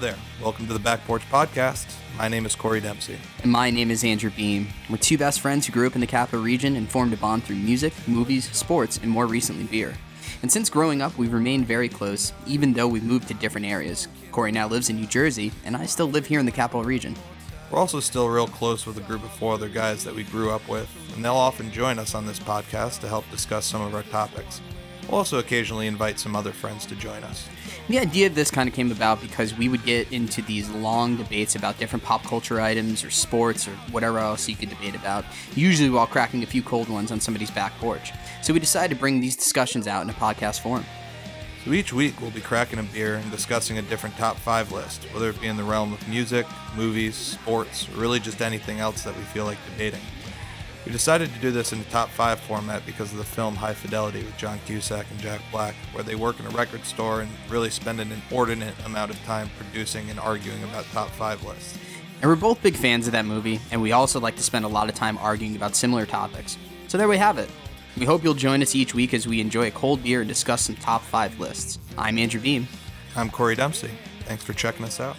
there. Welcome to the Back Porch Podcast. My name is Corey Dempsey. And my name is Andrew Beam. We're two best friends who grew up in the capital region and formed a bond through music, movies, sports, and more recently, beer. And since growing up, we've remained very close, even though we've moved to different areas. Corey now lives in New Jersey, and I still live here in the capital region. We're also still real close with a group of four other guys that we grew up with, and they'll often join us on this podcast to help discuss some of our topics. We'll also occasionally invite some other friends to join us. The idea of this kind of came about because we would get into these long debates about different pop culture items or sports or whatever else you could debate about, usually while cracking a few cold ones on somebody's back porch. So we decided to bring these discussions out in a podcast form. So each week we'll be cracking a beer and discussing a different top 5 list, whether it be in the realm of music, movies, sports, or really just anything else that we feel like debating. We decided to do this in the top 5 format because of the film High Fidelity with John Cusack and Jack Black, where they work in a record store and really spend an inordinate amount of time producing and arguing about top 5 lists. And we're both big fans of that movie, and we also like to spend a lot of time arguing about similar topics. So there we have it. We hope you'll join us each week as we enjoy a cold beer and discuss some top 5 lists. I'm Andrew Beam. I'm Corey Dempsey. Thanks for checking us out.